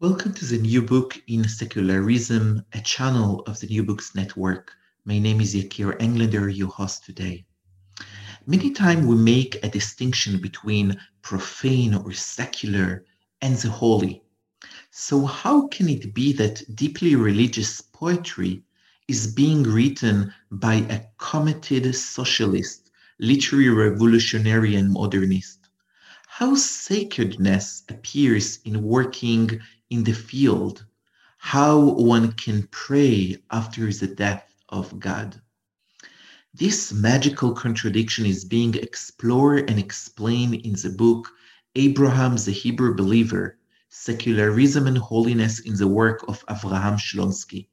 Welcome to the New Book in Secularism, a channel of the New Books Network. My name is Yakir Englander, your host today. Many times we make a distinction between profane or secular and the holy. So how can it be that deeply religious poetry is being written by a committed socialist, literary revolutionary, and modernist? How sacredness appears in working in the field, how one can pray after the death of God. This magical contradiction is being explored and explained in the book Abraham the Hebrew Believer, Secularism and Holiness in the Work of Avraham Shlonsky.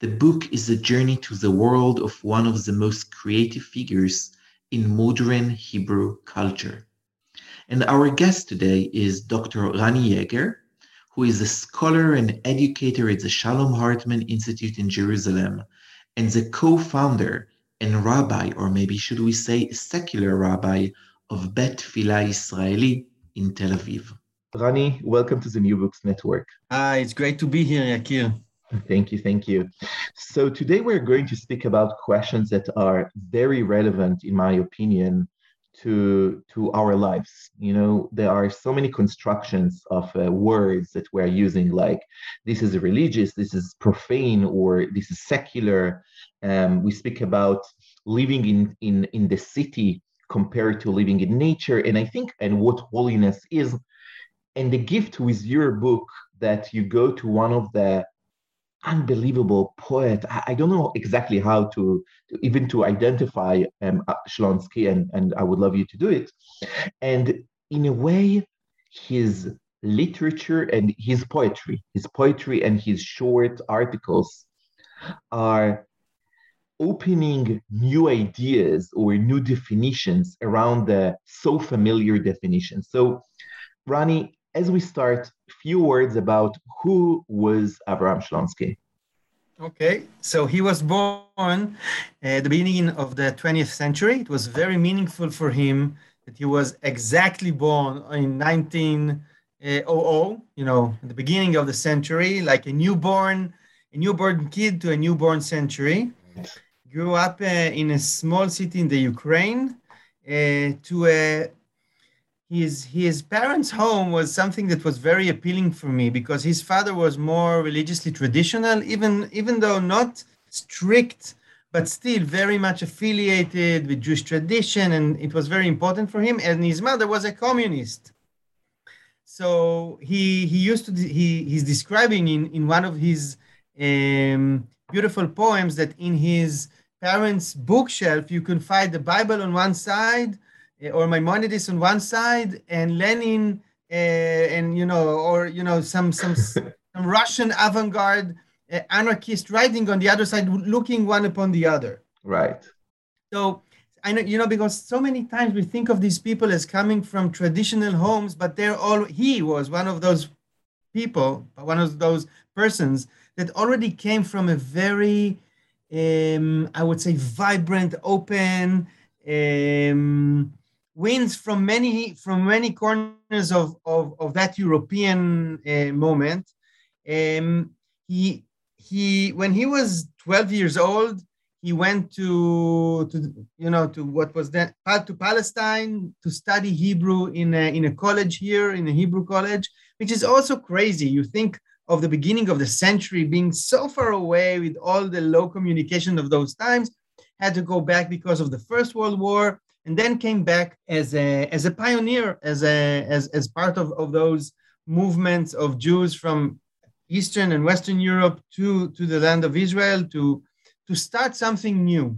The book is a journey to the world of one of the most creative figures in modern Hebrew culture. And our guest today is Dr. Rani Yeager, who is a scholar and educator at the Shalom Hartman Institute in Jerusalem, and the co-founder and rabbi, or maybe should we say secular rabbi, of Beit Tefila Israeli in Tel Aviv. Rani, welcome to the New Books Network. It's great to be here, Yakir. Thank you. So today we're going to speak about questions that are very relevant, in my opinion, to our lives. You know, there are so many constructions of words that we're using, like this is religious, this is profane, or this is secular. We speak about living in the city compared to living in nature, and what holiness is. And the gift with your book that you go to one of the unbelievable poet. I don't know exactly how to identify Shlonsky, and I would love you to do it. And in a way, his literature and his poetry and his short articles are opening new ideas or new definitions around the so familiar definition. So, Rani, as we start, a few words about who was Avraham Shlonsky. Okay, so he was born at the beginning of the 20th century. It was very meaningful for him that he was exactly born in 1900, at the beginning of the century, like a newborn kid to a newborn century. Grew up in a small city in the Ukraine to a... His parents' home was something that was very appealing for me because his father was more religiously traditional, even though not strict, but still very much affiliated with Jewish tradition, and it was very important for him. And his mother was a communist. So he's describing in one of his beautiful poems that in his parents' bookshelf, you can find the Bible on one side, or Maimonides on one side, and Lenin, some Russian avant-garde anarchist writing on the other side, looking one upon the other. Right. So I know, because so many times we think of these people as coming from traditional homes, but he was one of those people, one of those persons that already came from a very, I would say, vibrant, open, winds from many corners of that European moment. He when he was 12 years old, he went to what was then to Palestine to study Hebrew in a college here, in a Hebrew college, which is also crazy. You think of the beginning of the century being so far away with all the low communication of those times. Had to go back because of the First World War, and then came back as a pioneer, as part of those movements of Jews from Eastern and Western Europe to the land of Israel to start something new.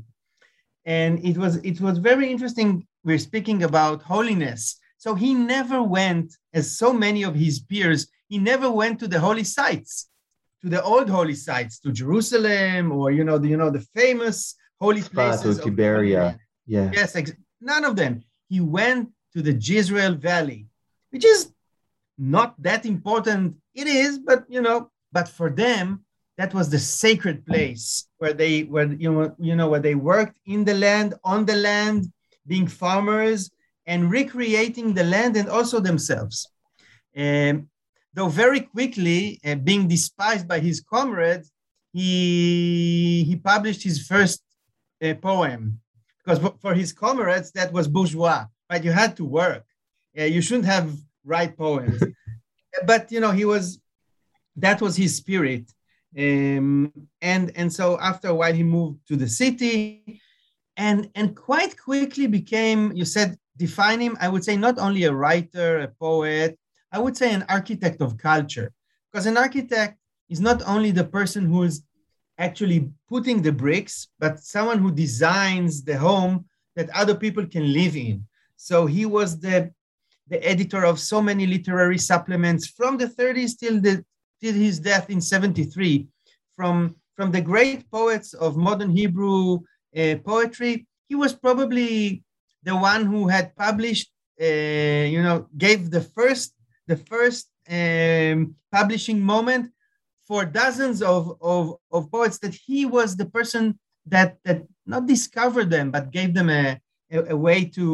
And it was very interesting. We're speaking about holiness. So he never went, as so many of his peers, he never went to the holy sites, to the old holy sites, to Jerusalem, or, the famous holy places. Tiberia. Yeah. Yes, none of them. He went to the Jezreel Valley, which is not that important. It is, but for them, that was the sacred place where they were, where they worked in the land, on the land, being farmers and recreating the land and also themselves. Though very quickly, being despised by his comrades, he published his first poem, because for his comrades that was bourgeois, right? You had to work. You shouldn't have write poems. But that was his spirit. And so after a while, he moved to the city and quite quickly became, you said, define him, I would say not only a writer, a poet, I would say an architect of culture, because an architect is not only the person who is actually putting the bricks, but someone who designs the home that other people can live in. So he was the editor of so many literary supplements from the 30s till his death in 73, from the great poets of modern Hebrew poetry. He was probably the one who had published, gave the first publishing moment for dozens of poets, that he was the person that not discovered them, but gave them a way to,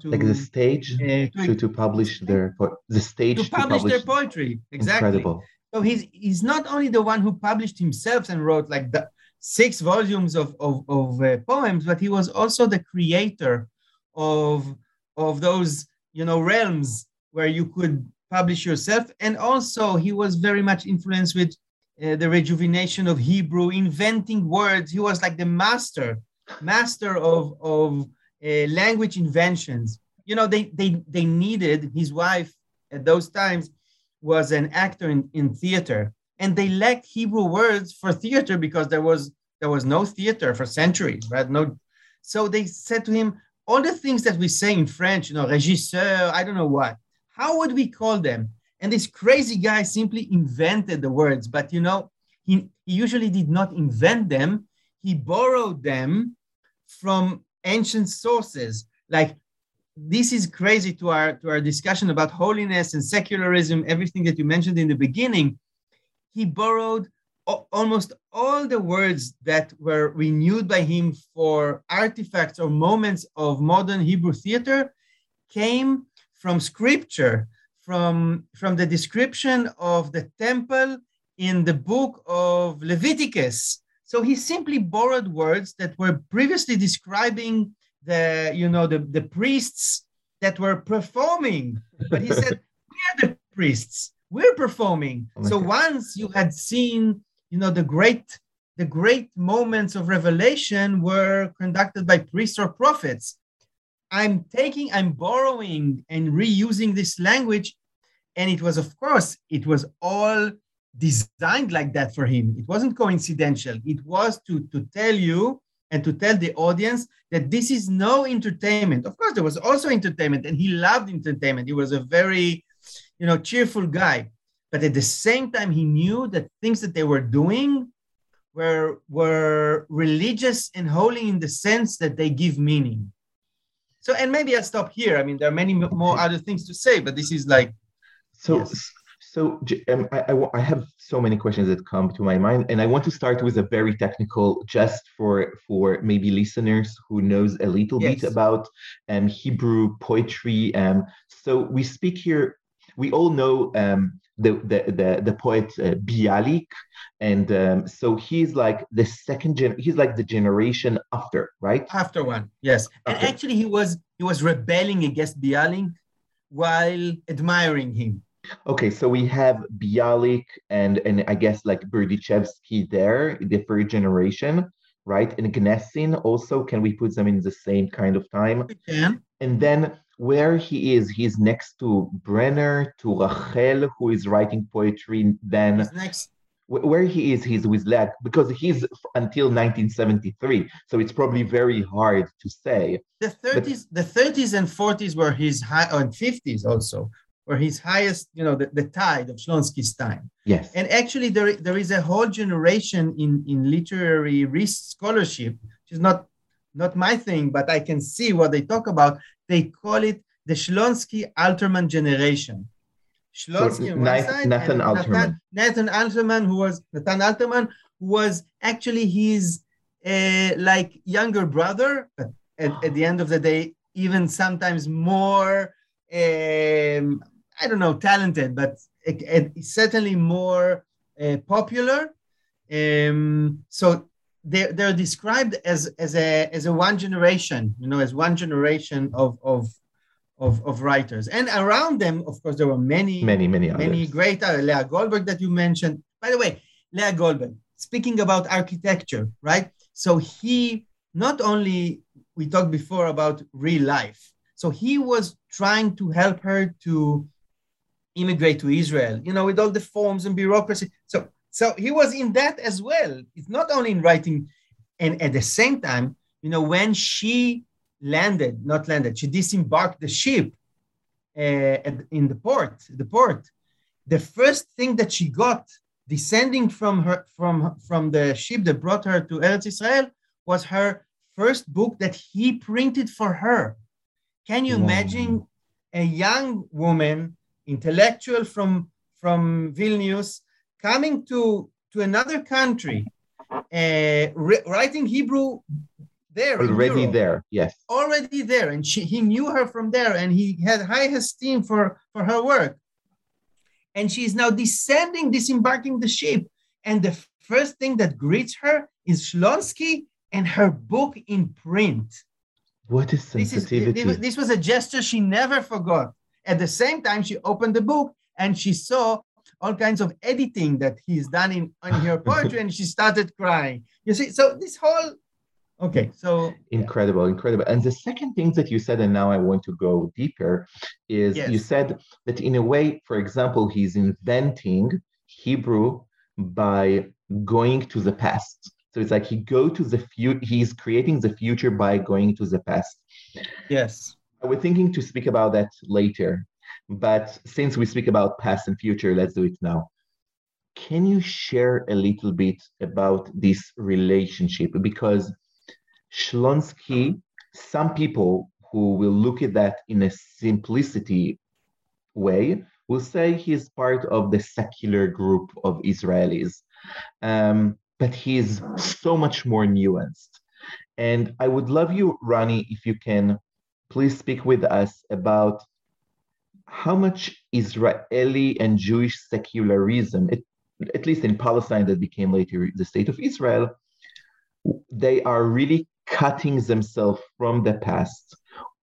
to like the stage to publish their their poetry. Exactly. Incredible. So he's not only the one who published himself and wrote like the 6 volumes of poems, but he was also the creator of those realms where you could publish yourself. And also he was very much influenced with the rejuvenation of Hebrew, inventing words. He was like the master of language inventions. They needed, his wife at those times was an actor in theater, and they lacked Hebrew words for theater because there was no theater for centuries, right? No. So they said to him, all the things that we say in French, régisseur, I don't know what, how would we call them? And this crazy guy simply invented the words, but he usually did not invent them. He borrowed them from ancient sources. Like, this is crazy to our discussion about holiness and secularism, everything that you mentioned in the beginning. He borrowed almost all the words that were renewed by him for artifacts or moments of modern Hebrew theater came from scripture, from the description of the temple in the book of Leviticus. So he simply borrowed words that were previously describing the priests that were performing. But he said, we are the priests, we're performing. Oh, so once you had seen, the great moments of revelation were conducted by priests or prophets. I'm borrowing and reusing this language. And it was all designed like that for him. It wasn't coincidental. It was to tell you and to tell the audience that this is no entertainment. Of course, there was also entertainment, and he loved entertainment. He was a very, cheerful guy. But at the same time, he knew that things that they were doing were religious and holy in the sense that they give meaning. So, and maybe I'll stop here. I mean, there are many more other things to say, but this is like... So, yes. I have so many questions that come to my mind, and I want to start with a very technical, just for maybe listeners who knows a little bit about Hebrew poetry. So we speak here, we all know the poet Bialik, and so he's like the second he's like the generation after, right? After one, yes. Okay. And actually, he was rebelling against Bialik while admiring him. Okay, so we have Bialik and I guess like Berdichevsky there, the third generation, right? And Gnesin also, can we put them in the same kind of time? Yeah. And then where he is, he's next to Brenner, to Rachel, who is writing poetry then. He's next Where he is, he's with Lack, because he's until 1973. So it's probably very hard to say. The 30s and 40s were his high, and 50s also were his highest, you know, the tide of Shlonsky's time. Yes. And actually there is a whole generation in literary scholarship, which is not my thing, but I can see what they talk about. They call it the Shlonsky Alterman generation. Shlonsky on one side, Nathan Alterman. Nathan Alterman, who was actually his like younger brother, but at the end of the day, even sometimes more, I don't know, talented, but certainly more popular. So they're described as a one generation, you know, as one generation of writers. And around them, of course, there were many great Lea Goldberg that you mentioned. By the way, Lea Goldberg, speaking about architecture, right? So he, not only, we talked before about real life. So he was trying to help her to immigrate to Israel, you know, with all the forms and bureaucracy. So he was in that as well. It's not only in writing. And at the same time, you know, when she disembarked the ship in the port. The first thing that she got descending from the ship that brought her to Eretz Israel was her first book that he printed for her. Can you imagine a young woman, intellectual from Vilnius, coming to another country, writing Hebrew there already, there, and he knew her from there, and he had high esteem for her work, and she is now disembarking the ship, and the first thing that greets her is Shlonsky and her book in print. What is sensitivity? This was a gesture she never forgot. At the same time, she opened the book and she saw all kinds of editing that he's done on her poetry, and she started crying. You see, so this whole. Okay, so incredible. And the second thing that you said, and now I want to go deeper, is yes. You said that in a way, for example, he's inventing Hebrew by going to the past. So it's like he's creating the future by going to the past. Yes. I was thinking to speak about that later, but since we speak about past and future, let's do it now. Can you share a little bit about this relationship? Because Shlonsky, some people who will look at that in a simplicity way will say he's part of the secular group of Israelis, but he's so much more nuanced. And I would love you, Rani, if you can please speak with us about how much Israeli and Jewish secularism, at least in Palestine that became later the state of Israel, they are really cutting themselves from the past,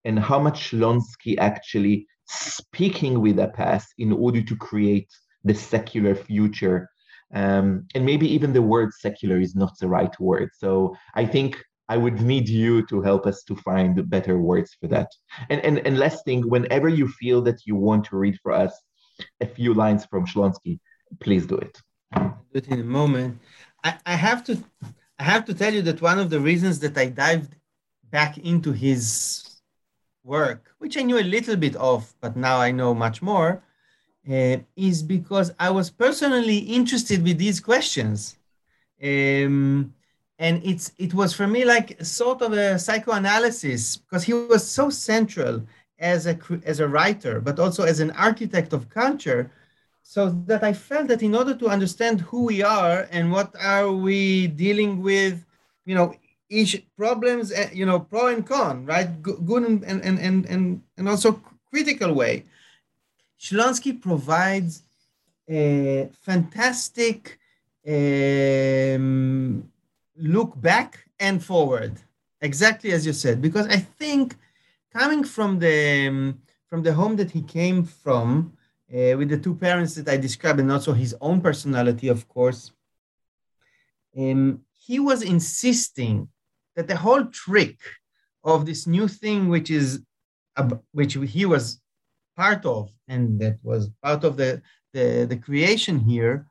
and how much Shlonsky actually speaking with the past in order to create the secular future. And maybe even the word secular is not the right word. So I think I would need you to help us to find better words for that. And last thing, whenever you feel that you want to read for us a few lines from Shlonsky, please do it. I'll do it in a moment. I have to tell you that one of the reasons that I dived back into his work, which I knew a little bit of, but now I know much more, is because I was personally interested with these questions. And it was for me like sort of a psychoanalysis, because he was so central as a writer, but also as an architect of culture, so that I felt that in order to understand who we are and what are we dealing with, you know, each problems, you know, pro and con, right? Good and also critical way. Shlonsky provides a fantastic look back and forward, exactly as you said, because I think coming from the home that he came from, with the two parents that I described, and also his own personality, of course, he was insisting that the whole trick of this new thing, which he was part of, and that was part of the creation here,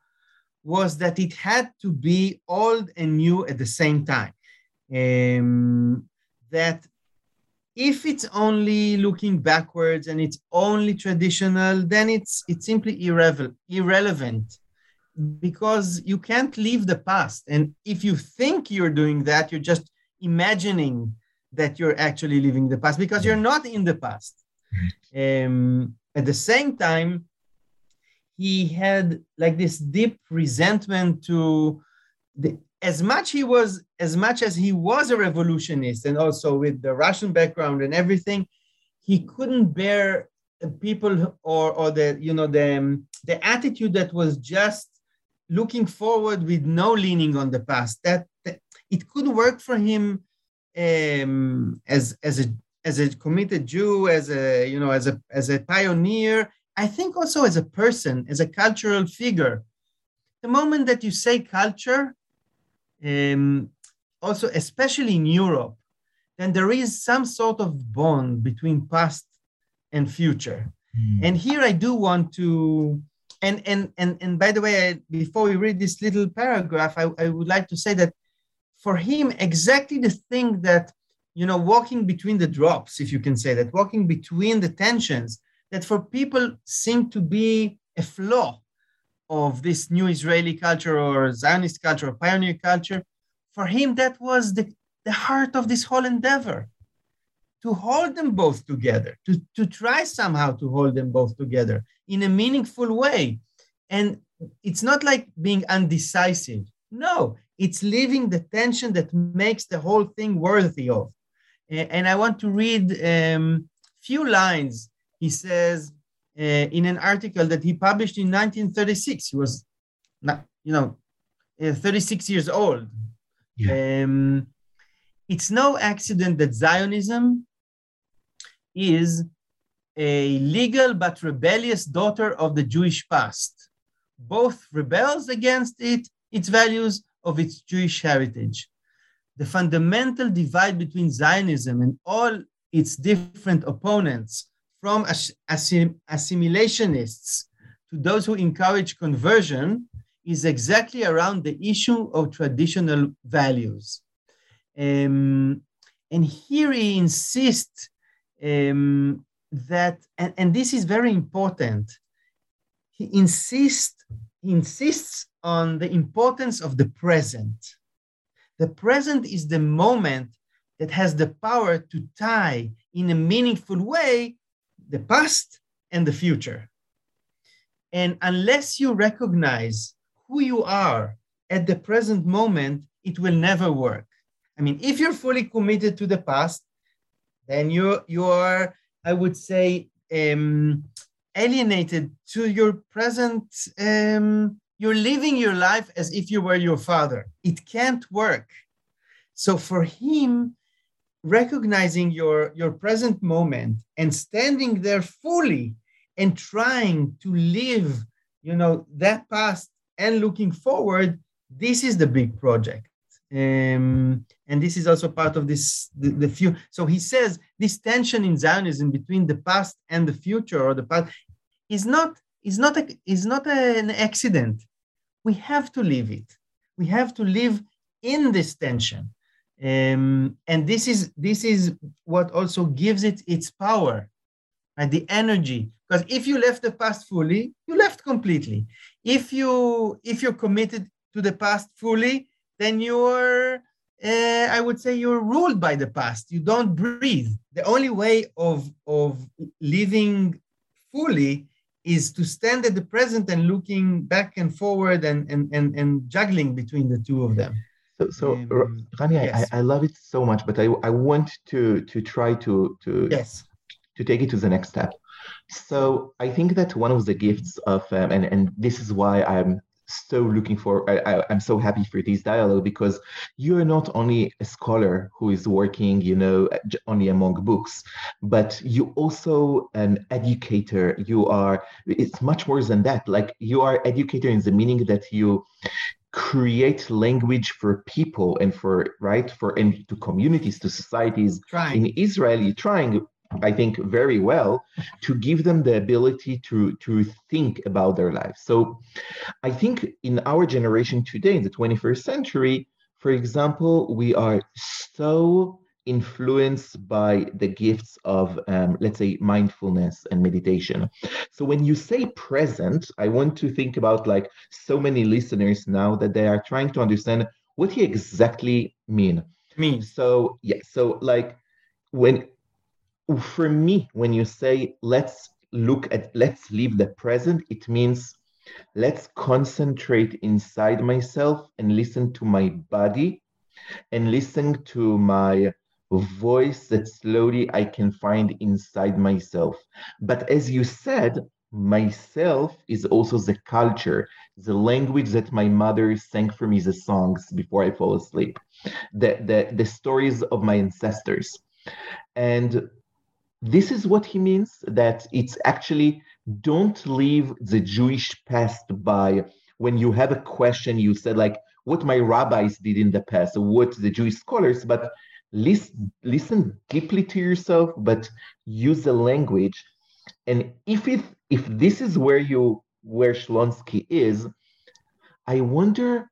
was that it had to be old and new at the same time. That if it's only looking backwards and it's only traditional, then it's simply irrelevant, because you can't leave the past. And if you think you're doing that, you're just imagining that you're actually leaving the past, because you're not in the past. At the same time, he had like this deep resentment to as much as he was a revolutionist, and also with the Russian background and everything, he couldn't bear people or the attitude that was just looking forward with no leaning on the past. That it could work for him as a committed Jew, as a pioneer. I think also as a person, as a cultural figure. The moment that you say culture, also especially in Europe, then there is some sort of bond between past and future. And here I do want to, and by the way, before we read this little paragraph, I would like to say that for him, exactly the thing that, walking between the drops, if you can say that, walking between the tensions, that for people seemed to be a flaw of this new Israeli culture or Zionist culture or pioneer culture. For him, that was the heart of this whole endeavor, to hold them both together, to try somehow to hold them both together in a meaningful way. And it's not like being undecisive. No, it's leaving the tension that makes the whole thing worthy of. And I want to read few lines. He says in an article that he published in 1936, he was, 36 years old. Yeah. It's no accident that Zionism is a legal but rebellious daughter of the Jewish past. Both rebels against it, its values of its Jewish heritage. The fundamental divide between Zionism and all its different opponents, from assimilationists to those who encourage conversion, is exactly around the issue of traditional values. And here he insists that, and this is very important, he insists on the importance of the present. The present is the moment that has the power to tie in a meaningful way the past and the future. And unless you recognize who you are at the present moment, it will never work. I mean, if you're fully committed to the past, then you are, I would say, alienated to your present. You're living your life as if you were your father. It can't work. So for him, recognizing your present moment and standing there fully and trying to live, that past and looking forward, this is the big project. And this is also part of this, the few. So he says this tension in Zionism between the past and the future, or the past, is not an accident. We have to live it. We have to live in this tension. And this is what also gives it its power, right? The energy. Because if you left the past fully, you left completely. If you're committed to the past fully, then you're ruled by the past. You don't breathe. The only way of living fully is to stand at the present and looking back and forward and juggling between the two of them. So Rani, yes. I love it so much, but I want to try to yes. to take it to the next step. So I think that one of the gifts of and this is why I'm so looking for, I'm so happy for this dialogue, because you're not only a scholar who is working, only among books, but you also an educator. You are, it's much more than that. Like, you are educator in the meaning that you create language for people and for communities, to societies in Israel. You're trying I think, very well, to give them the ability to think about their lives. So I think in our generation today, in the 21st century, for example, we are so influenced by the gifts of, let's say, mindfulness and meditation. So when you say present, I want to think about like so many listeners now that they are trying to understand what you exactly mean. So, yeah, so like when... For me, when you say, let's leave the present, it means let's concentrate inside myself and listen to my body and listen to my voice that slowly I can find inside myself. But as you said, myself is also the culture, the language that my mother sang for me, the songs before I fall asleep, the stories of my ancestors. And this is what he means, that it's actually don't leave the Jewish past by when you have a question, you said like what my rabbis did in the past, what the Jewish scholars, but listen deeply to yourself, but use the language. And if this is where Shlonsky is, I wonder,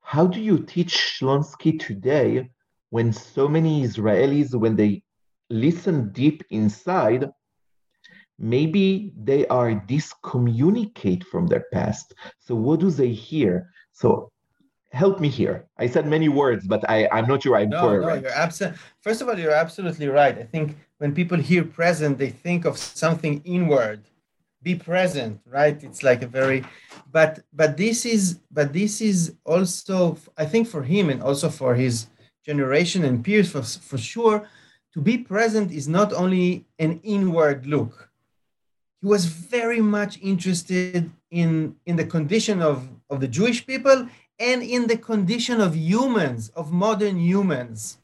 how do you teach Shlonsky today when so many Israelis, when they listen deep inside, maybe they are discommunicate from their past. So what do they hear? So help me here. I said many words, but I'm not sure I'm correct. No, you're absolutely. First of all, you're absolutely right. I think when people hear present, they think of something inward. Be present, right? It's like a very, but this is also, I think, for him and also for his generation and peers for sure. To be present is not only an inward look. He was very much interested in the condition of the Jewish people and in the condition of humans, of modern humans.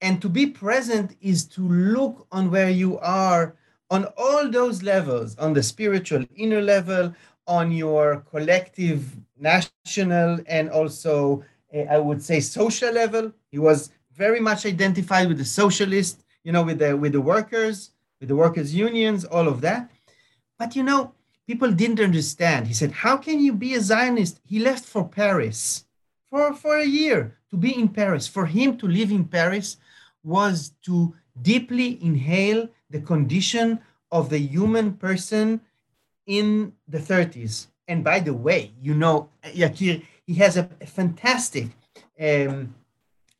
And to be present is to look on where you are on all those levels, on the spiritual inner level, on your collective, national, and also, I would say, social level. He was very much identified with the socialist, with the workers' unions, all of that. But, people didn't understand. He said, how can you be a Zionist? He left for Paris for a year, to be in Paris. For him to live in Paris was to deeply inhale the condition of the human person in the 30s. And by the way, Yakir, he has a fantastic...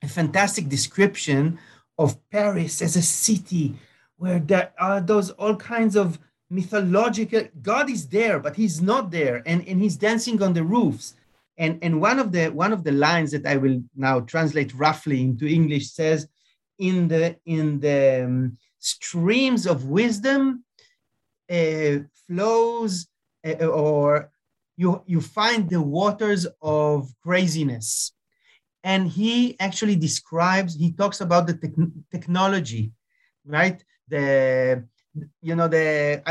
A fantastic description of Paris as a city where there are those all kinds of mythological, God is there, but he's not there. And he's dancing on the roofs. And one of the lines that I will now translate roughly into English says, in the streams of wisdom flows, or you find the waters of craziness. And he actually he talks about the technology, right? I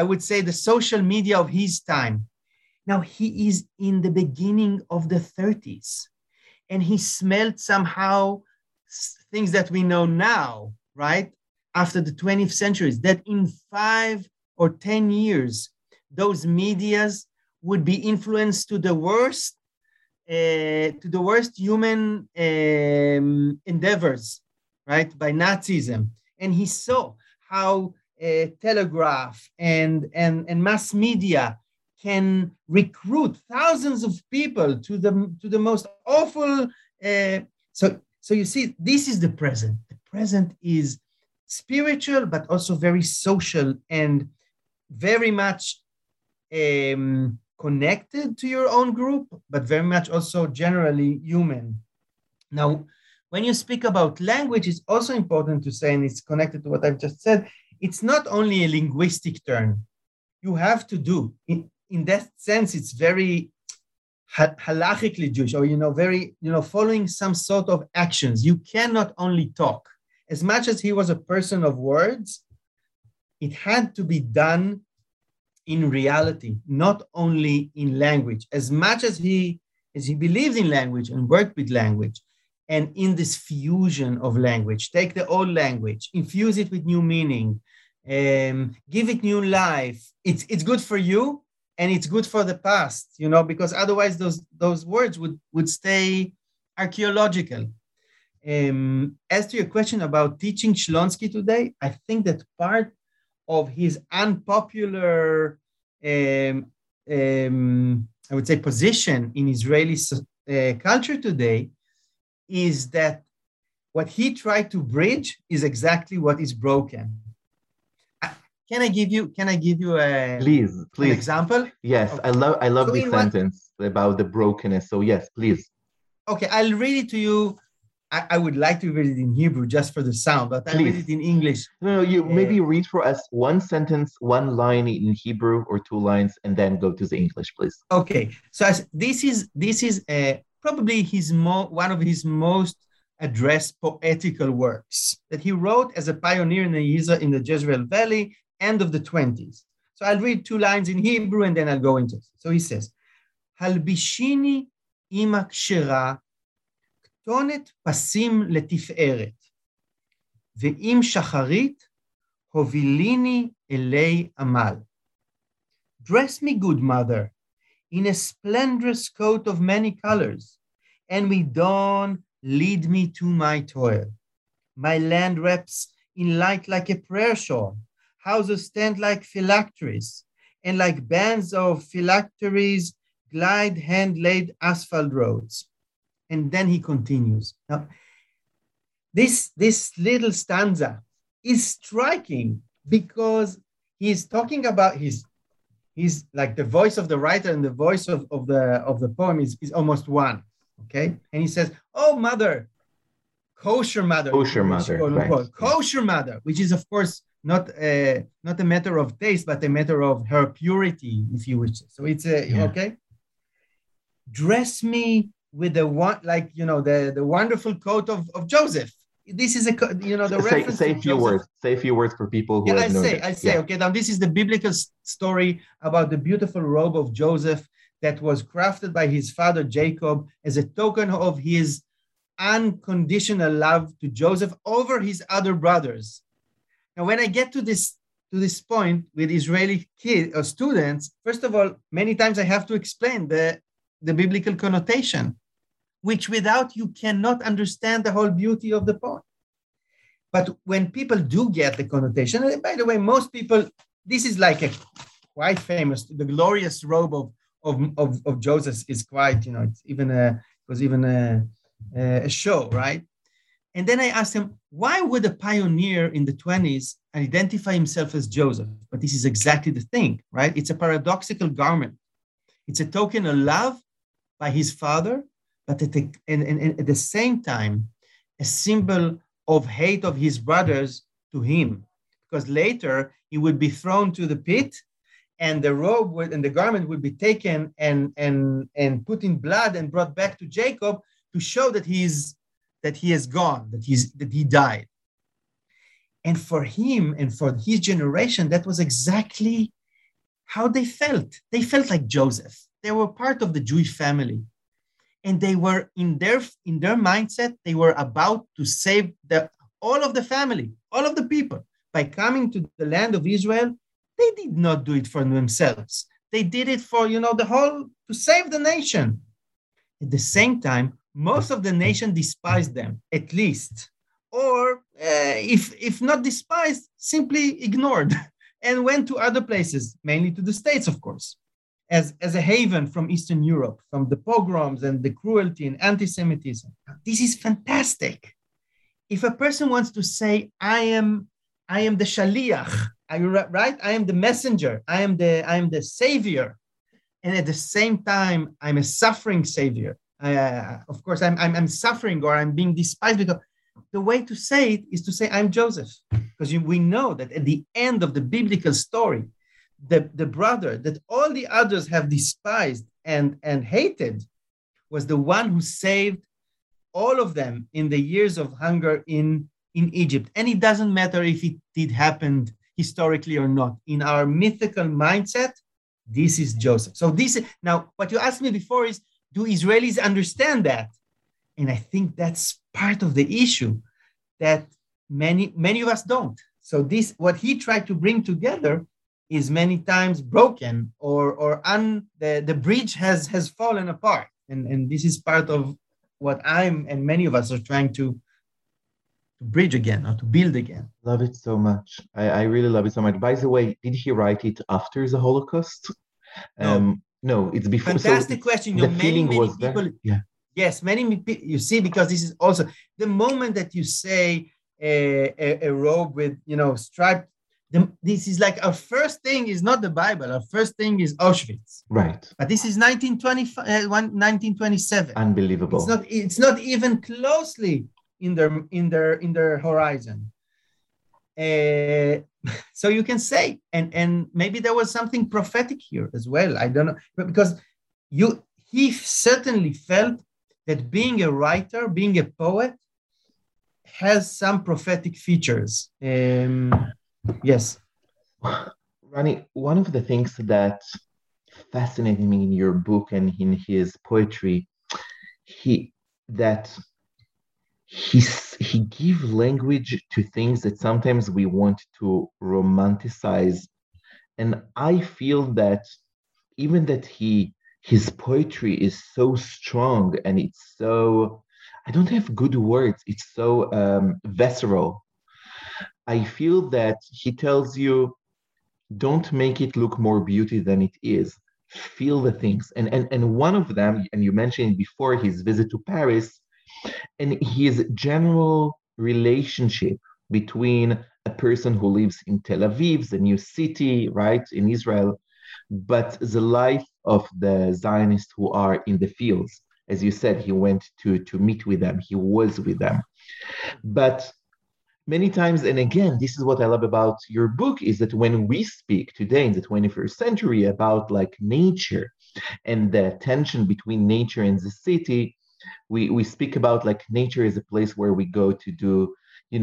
would say the social media of his time. Now he is in the beginning of the 30s and he smelled somehow things that we know now, right? After the 20th century, that in 5 or 10 years, those medias would be influenced to the worst. Human endeavors, right, by Nazism. And he saw how telegraph and mass media can recruit thousands of people to the most awful. So you see, this is the present. The present is spiritual, but also very social and very much connected to your own group, but very much also generally human. Now, when you speak about language, it's also important to say, and it's connected to what I've just said, it's not only a linguistic term. You have to do. In that sense, it's very halachically Jewish, or, very, following some sort of actions. You cannot only talk. As much as he was a person of words, it had to be done in reality, not only in language. As much as he believed in language and worked with language and in this fusion of language. Take the old language, infuse it with new meaning, give it new life. It's good for you and it's good for the past, you know, because otherwise those words would stay archaeological. As to your question about teaching Shlonsky today, I think that part of his unpopular, I would say, position in Israeli culture today is that what he tried to bridge is exactly what is broken. Can I give you a please. An example? Yes, okay. I love so this sentence about the brokenness. So yes, please. Okay, I'll read it to you. I would like to read it in Hebrew just for the sound, but I read it in English. No, you maybe read for us one sentence, one line in Hebrew or two lines, and then go to the English, please. Okay. So this is probably one of his most addressed poetical works that he wrote as a pioneer in the Jezreel Valley, end of the 20s. So I'll read two lines in Hebrew and then I'll go into it. So he says, "Halbishini ima kshera, tonet pasim letiferet, ve'im shacharit, hovilini elei amal. Dress me, good mother, in a splendorous coat of many colors, and with dawn lead me to my toil. My land wraps in light like a prayer shawl, houses stand like phylacteries, and like bands of phylacteries glide hand-laid asphalt roads." And then he continues. Now, this little stanza is striking because he's talking about he's like the voice of the writer and the voice of the poem is almost one. Okay. And he says, "Oh, mother, kosher mother, quote, unquote, kosher mother," which is, of course, not a matter of taste, but a matter of her purity, if you wish. So it's okay. "Dress me with the one, like, you know, the wonderful coat of Joseph." This is the reference. Say a few words. Say a few words for people who have known. I say. Okay, now this is the biblical story about the beautiful robe of Joseph that was crafted by his father Jacob as a token of his unconditional love to Joseph over his other brothers. Now, when I get to this point with Israeli kids or students, first of all, many times I have to explain the biblical connotation, which without you cannot understand the whole beauty of the poem. But when people do get the connotation, and by the way, most people, this is like a quite famous, the glorious robe of Joseph is quite, you know, it was even a show, right? And then I asked him, why would a pioneer in the 20s identify himself as Joseph? But this is exactly the thing, right? It's a paradoxical garment. It's a token of love by his father, but at the same time, a symbol of hate of his brothers to him, because later he would be thrown to the pit, and the robe and the garment would be taken and put in blood and brought back to Jacob to show that he died. And for him and for his generation, that was exactly how they felt. They felt like Joseph. They were part of the Jewish family, and they were in their mindset, they were about to save all of the family, all of the people. By coming to the land of Israel, they did not do it for themselves. They did it for, you know, to save the nation. At the same time, most of the nation despised them, at least, or if not despised, simply ignored and went to other places, mainly to the States, of course, as a haven from Eastern Europe, from the pogroms and the cruelty and anti-Semitism. This is fantastic. If a person wants to say, I am the shaliach, are you right? I am the messenger, I am the savior. And at the same time, I'm a suffering savior. Of course, I'm suffering or I'm being despised, because the way to say it is to say, I'm Joseph. Because we know that at the end of the biblical story, the brother that all the others have despised and hated was the one who saved all of them in the years of hunger in Egypt. And it doesn't matter if it did happen historically or not. In our mythical mindset, this is Joseph. So now what you asked me before is, do Israelis understand that? And I think that's part of the issue that many of us don't. So this, what he tried to bring together is many times broken or the bridge has fallen apart. And this is part of what I'm and many of us are trying to bridge again or to build again. Love it so much. I really love it so much. By the way, did he write it after the Holocaust? No, it's before. Fantastic question. The feeling was there. Yeah. Yes, many, you see, because this is also the moment that you say a robe with, striped, this is like our first thing is not the Bible. Our first thing is Auschwitz. Right. But this is 1927. Unbelievable. It's not even closely in their horizon. So you can say, and maybe there was something prophetic here as well. I don't know, because he certainly felt that being a writer, being a poet, has some prophetic features. Yes. Rani, one of the things that fascinated me in your book and in his poetry, he gives language to things that sometimes we want to romanticize. And I feel that even that his poetry is so strong and it's so, I don't have good words, it's so visceral. I feel that he tells you, don't make it look more beauty than it is. Feel the things. And one of them, and you mentioned before his visit to Paris, and his general relationship between a person who lives in Tel Aviv, the new city, right, in Israel, but the life of the Zionists who are in the fields. As you said, he went to meet with them. He was with them. But many times, and again, this is what I love about your book, is that when we speak today in the 21st century about like nature and the tension between nature and the city, we speak about like nature is a place where we go to do, a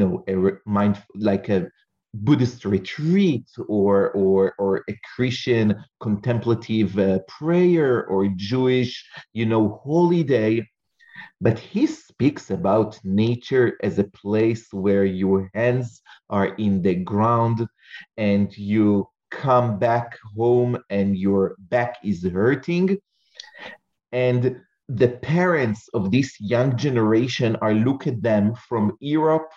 Buddhist retreat or a Christian contemplative prayer or Jewish, holiday. But he speaks about nature as a place where your hands are in the ground and you come back home and your back is hurting. And the parents of this young generation are look at them from Europe,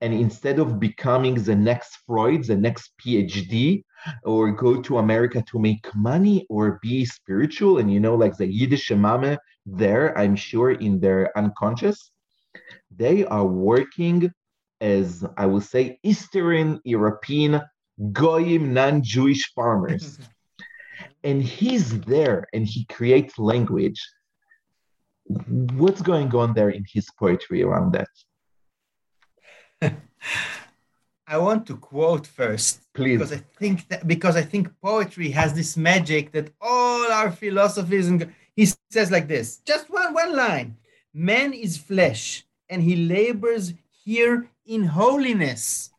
and instead of becoming the next Freud, the next PhD, or go to America to make money or be spiritual, and the Yiddish Mame there, I'm sure in their unconscious, they are working as, I will say, Eastern European Goyim non-Jewish farmers. And he's there and he creates language. What's going on there in his poetry around that? I want to quote first, please, because I think poetry has this magic that all our philosophies and he says like this, just one line: man is flesh, and he labors here in holiness,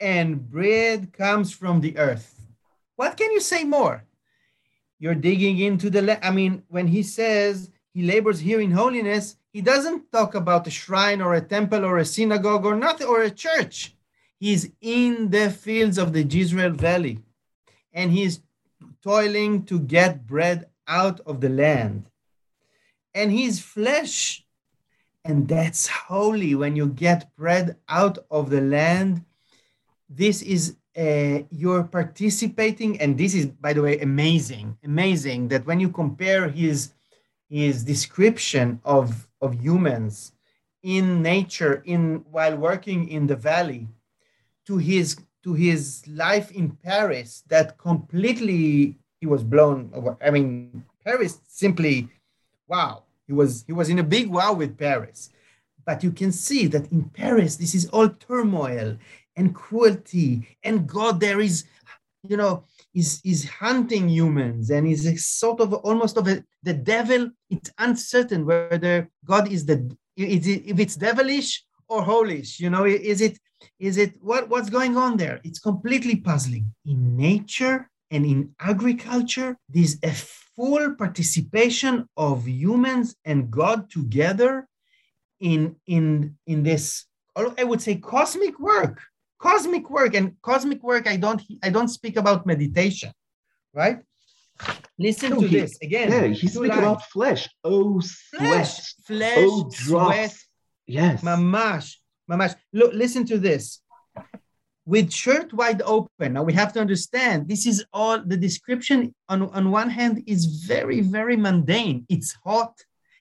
and bread comes from the earth. What can you say more? You're digging into when he says he labors here in holiness, he doesn't talk about a shrine or a temple or a synagogue or nothing or a church. He's in the fields of the Jezreel Valley, and he's toiling to get bread out of the land. And he's flesh, and that's holy. When you get bread out of the land, this is you're participating. And this is, by the way, amazing that when you compare his description of humans in nature while working in the valley to his life in Paris, that completely he was blown away. I mean, Paris simply, wow. He was in a big wow with Paris. But you can see that in Paris, this is all turmoil and cruelty, and God there is, is hunting humans, and is a sort of the devil. It's uncertain whether God if it's devilish or holish. What's going on there? It's completely puzzling. In nature and in agriculture, there's a full participation of humans and God together, in this, I would say, cosmic work. I don't speak about meditation, right? Listen to this again. Yeah, he's speaking about flesh. Oh, flesh. Oh, drops. Yes. Mamash. Look, listen to this. With shirt wide open. Now we have to understand, this is all the description on one hand is very, very mundane. It's hot.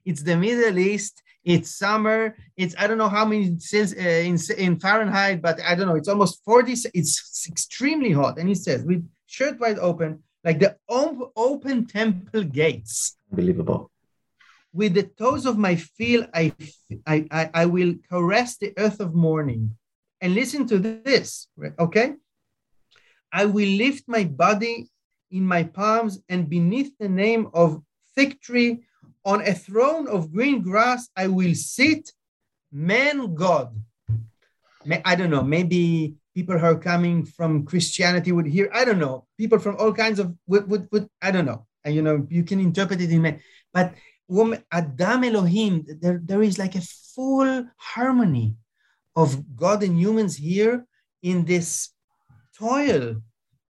It's the Middle East. It's summer. It's, I don't know how many it says in Fahrenheit, but I don't know. It's almost 40. It's extremely hot. And he says, with shirt wide open, like the open temple gates. Unbelievable. With the toes of my feet, I will caress the earth of morning. And listen to this, okay? I will lift my body in my palms, and beneath the name of thick tree, on a throne of green grass, I will sit, man, God. I don't know, maybe people who are coming from Christianity would hear, I don't know, people from all kinds of, would I don't know. And, you know, you can interpret it in man. But woman, Adam Elohim, there is like a full harmony of God and humans here in this toil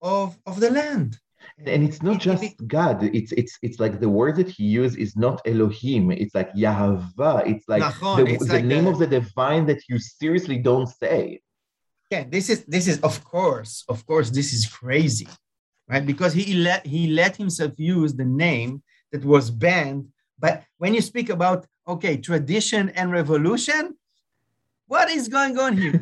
of the land. And it's not just God. It's like the word that he used is not Elohim. It's like Yahavah. It's like the name of the divine that you seriously don't say. Yeah, this is of course this is crazy, right? Because he let himself use the name that was banned. But when you speak about tradition and revolution, what is going on here?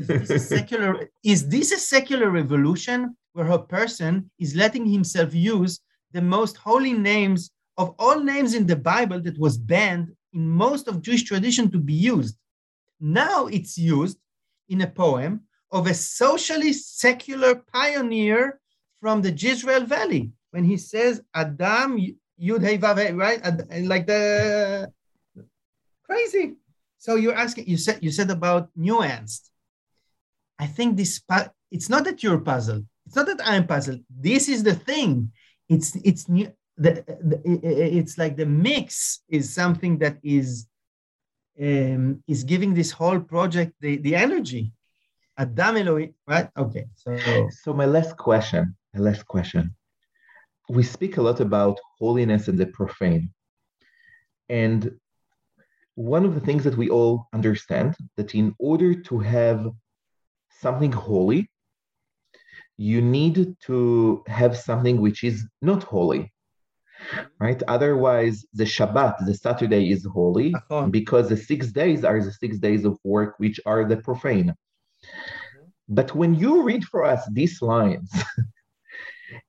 Is this a secular revolution? Where a person is letting himself use the most holy names of all names in the Bible that was banned in most of Jewish tradition to be used. Now it's used in a poem of a socialist secular pioneer from the Jezreel Valley, when he says, Adam, Yud Hey Vav Hey, right? Like the... Crazy. So you're asking, you said about nuanced. I think this, it's not that you're puzzled. It's not that I'm puzzled. This is the thing. It's new. It's like the mix is something that is giving this whole project the energy. Adam Elohim, right? Okay. So my last question. We speak a lot about holiness and the profane, and one of the things that we all understand that in order to have something holy, you need to have something which is not holy, right? Otherwise, the Shabbat, the Saturday, is holy because the 6 days are the 6 days of work, which are the profane. Mm-hmm. But when you read for us these lines,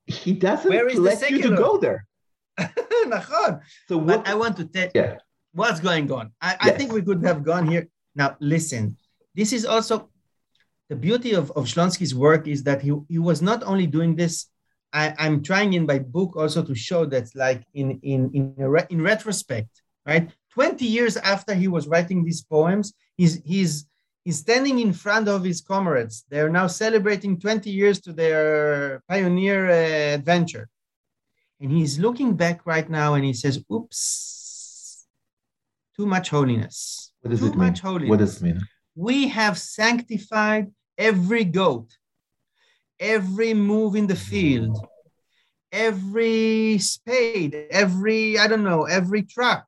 he doesn't let you to go there. So what I want to tell you what's going on. I think we could have gone here. Now, listen, this is also... The beauty of Shlonsky's work is that he was not only doing this, I'm trying in my book also to show that like in retrospect, right? 20 years after he was writing these poems, he's standing in front of his comrades. They're now celebrating 20 years to their pioneer adventure. And he's looking back right now and he says, oops, too much holiness. What does it mean? What does it mean? We have sanctified every goat, every move in the field, every spade, every truck.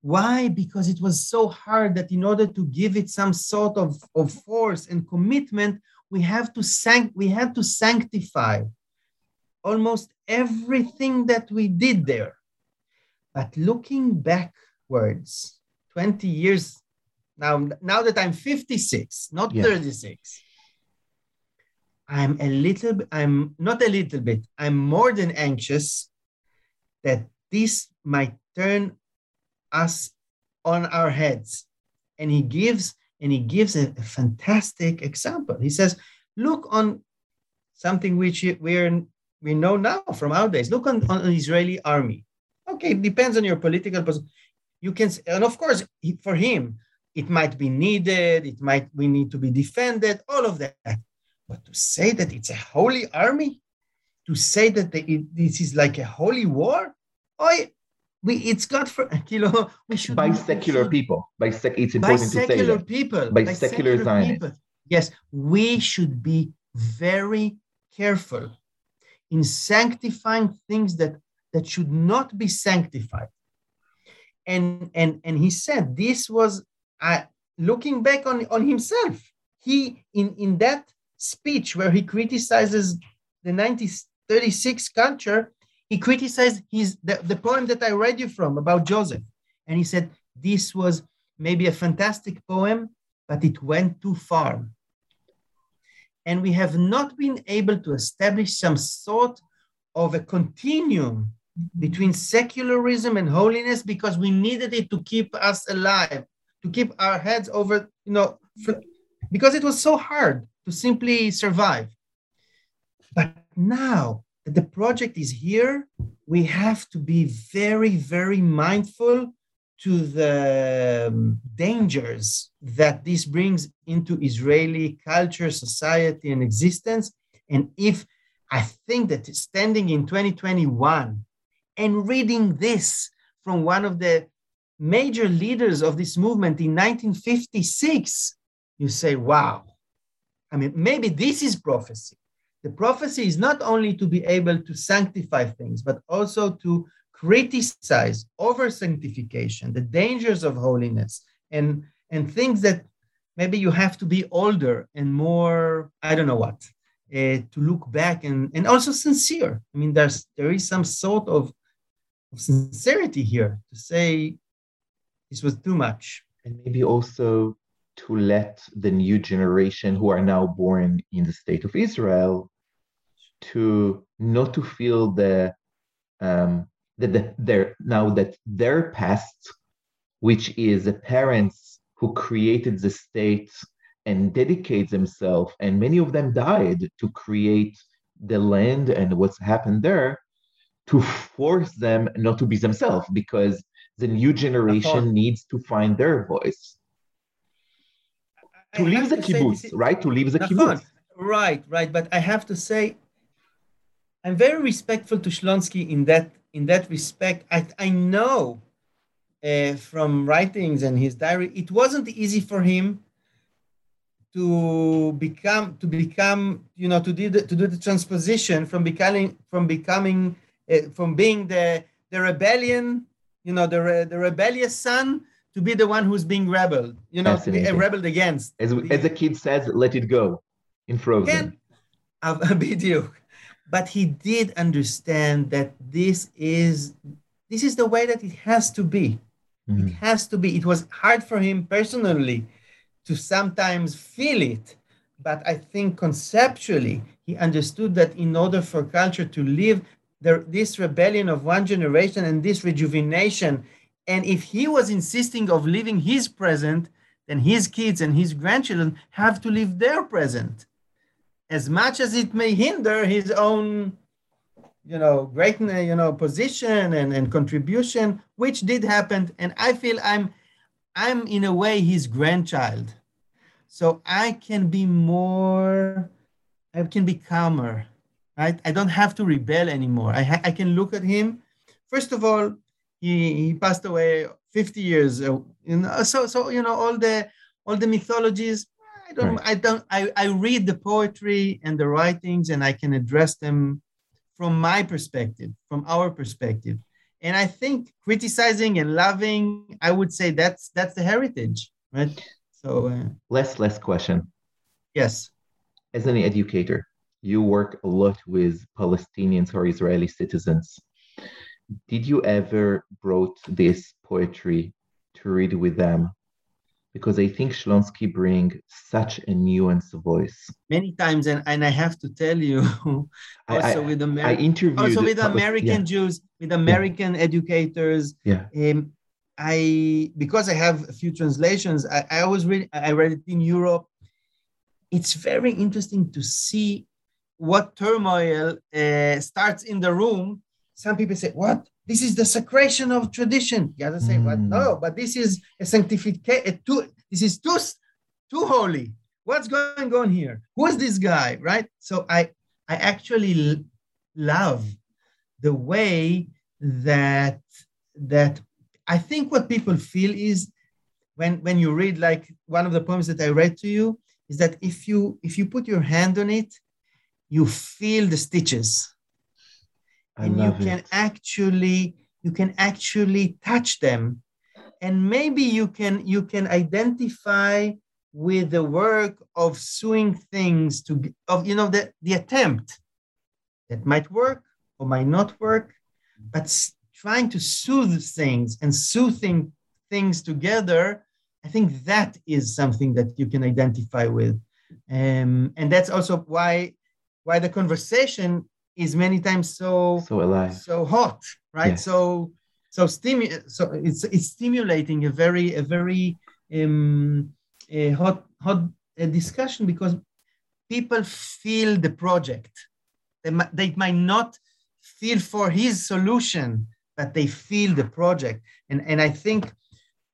Why? Because it was so hard that in order to give it some sort of force and commitment, we had to sanctify almost everything that we did there. But looking backwards, 20 years now that I'm 56, not 36, I'm more than anxious that this might turn us on our heads. And he gives a fantastic example. He says, look on something which we know now from our days. Look on the Israeli army. Okay, it depends on your political position. You can, and of course, for him, it might be needed, we need to be defended, all of that. But to say that it's a holy army, to say that this is like a holy war, it's got for, we should by secular people. It's important to say that. By secular people. Yes, we should be very careful in sanctifying things that should not be sanctified. And he said this was looking back on himself. He in that speech where he criticizes the 1936 culture, he criticized the poem that I read you from about Joseph. And he said, this was maybe a fantastic poem, but it went too far. And we have not been able to establish some sort of a continuum between secularism and holiness, because we needed it to keep us alive, to keep our heads over, because it was so hard to simply survive. But now that the project is here, we have to be very, very mindful to the dangers that this brings into Israeli culture, society, and existence. And if I think that standing in 2021 and reading this from one of the major leaders of this movement in 1956, you say, wow, I mean, maybe this is prophecy. The prophecy is not only to be able to sanctify things, but also to criticize over-sanctification, the dangers of holiness, and things that maybe you have to be older and more, I don't know what, to look back and also sincere. I mean, there is some sort of sincerity here to say this was too much. And maybe also to let the new generation who are now born in the state of Israel to not to feel that their past, which is the parents who created the state and dedicate themselves, and many of them died to create the land and what's happened there, to force them not to be themselves, because the new generation needs to find their voice. To leave the kibbutz, right? To leave the kibbutz. Right. But I have to say, I'm very respectful to Shlonsky in that respect. I know from writings and his diary, it wasn't easy for him to do the transposition from being the rebellion, the rebellious son, to be the one who's being rebelled, to be rebelled against. As the kid says, let it go in Frozen. But he did understand that this is the way that it has to be. Mm-hmm. It has to be. It was hard for him personally to sometimes feel it, but I think conceptually he understood that in order for culture to live, this rebellion of one generation and this rejuvenation, and if he was insisting of living his present, then his kids and his grandchildren have to live their present, as much as it may hinder his own, greatness, position and contribution, which did happen. And I feel I'm in a way his grandchild, so I can be calmer. Right? I don't have to rebel anymore. I can look at him. First of all, He passed away 50 years. All the mythologies. I read the poetry and the writings, and I can address them from my perspective, from our perspective. And I think criticizing and loving, I would say that's the heritage, right? So last question. Yes. As an educator, you work a lot with Palestinians or Israeli citizens. Did you ever brought this poetry to read with them? Because I think Shlonsky bring such a nuanced voice. Many times, and I have to tell you, also with American Jews, with American educators. Yeah. Because I have a few translations, I read it in Europe. It's very interesting to see what turmoil starts in the room. Some people say, what? This is the sacration of tradition. The others say, what? No, but this is a sanctification. This is too holy. What's going on here? Who is this guy, right? So I actually love the way that that I think what people feel is when you read, like one of the poems that I read to you, is that if you put your hand on it, you feel the stitches. And you can actually touch them. And maybe you can identify with the work of sewing things the attempt that might work or might not work, but trying to soothe things and soothing things together. I think that is something that you can identify with. And that's also why the conversation is many times so alive, so hot, right? Yes. So it's stimulating a very hot discussion, because people feel the project. They might not feel for his solution, but they feel the project. And I think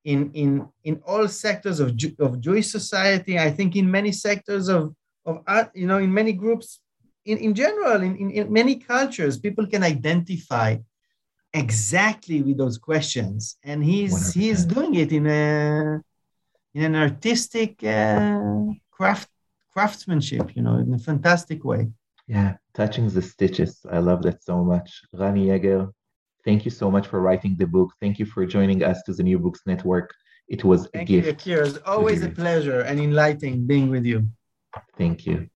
in all sectors of Jewish society, I think in many sectors of art, in many groups. In general, in many cultures, people can identify exactly with those questions, and he's doing it in an artistic craftsmanship, in a fantastic way. Yeah, touching the stitches. I love that so much. Rani Yeager, thank you so much for writing the book. Thank you for joining us to the New Books Network. It was a gift. Thank you, Yakir. It's always a pleasure and enlightening being with you. Thank you.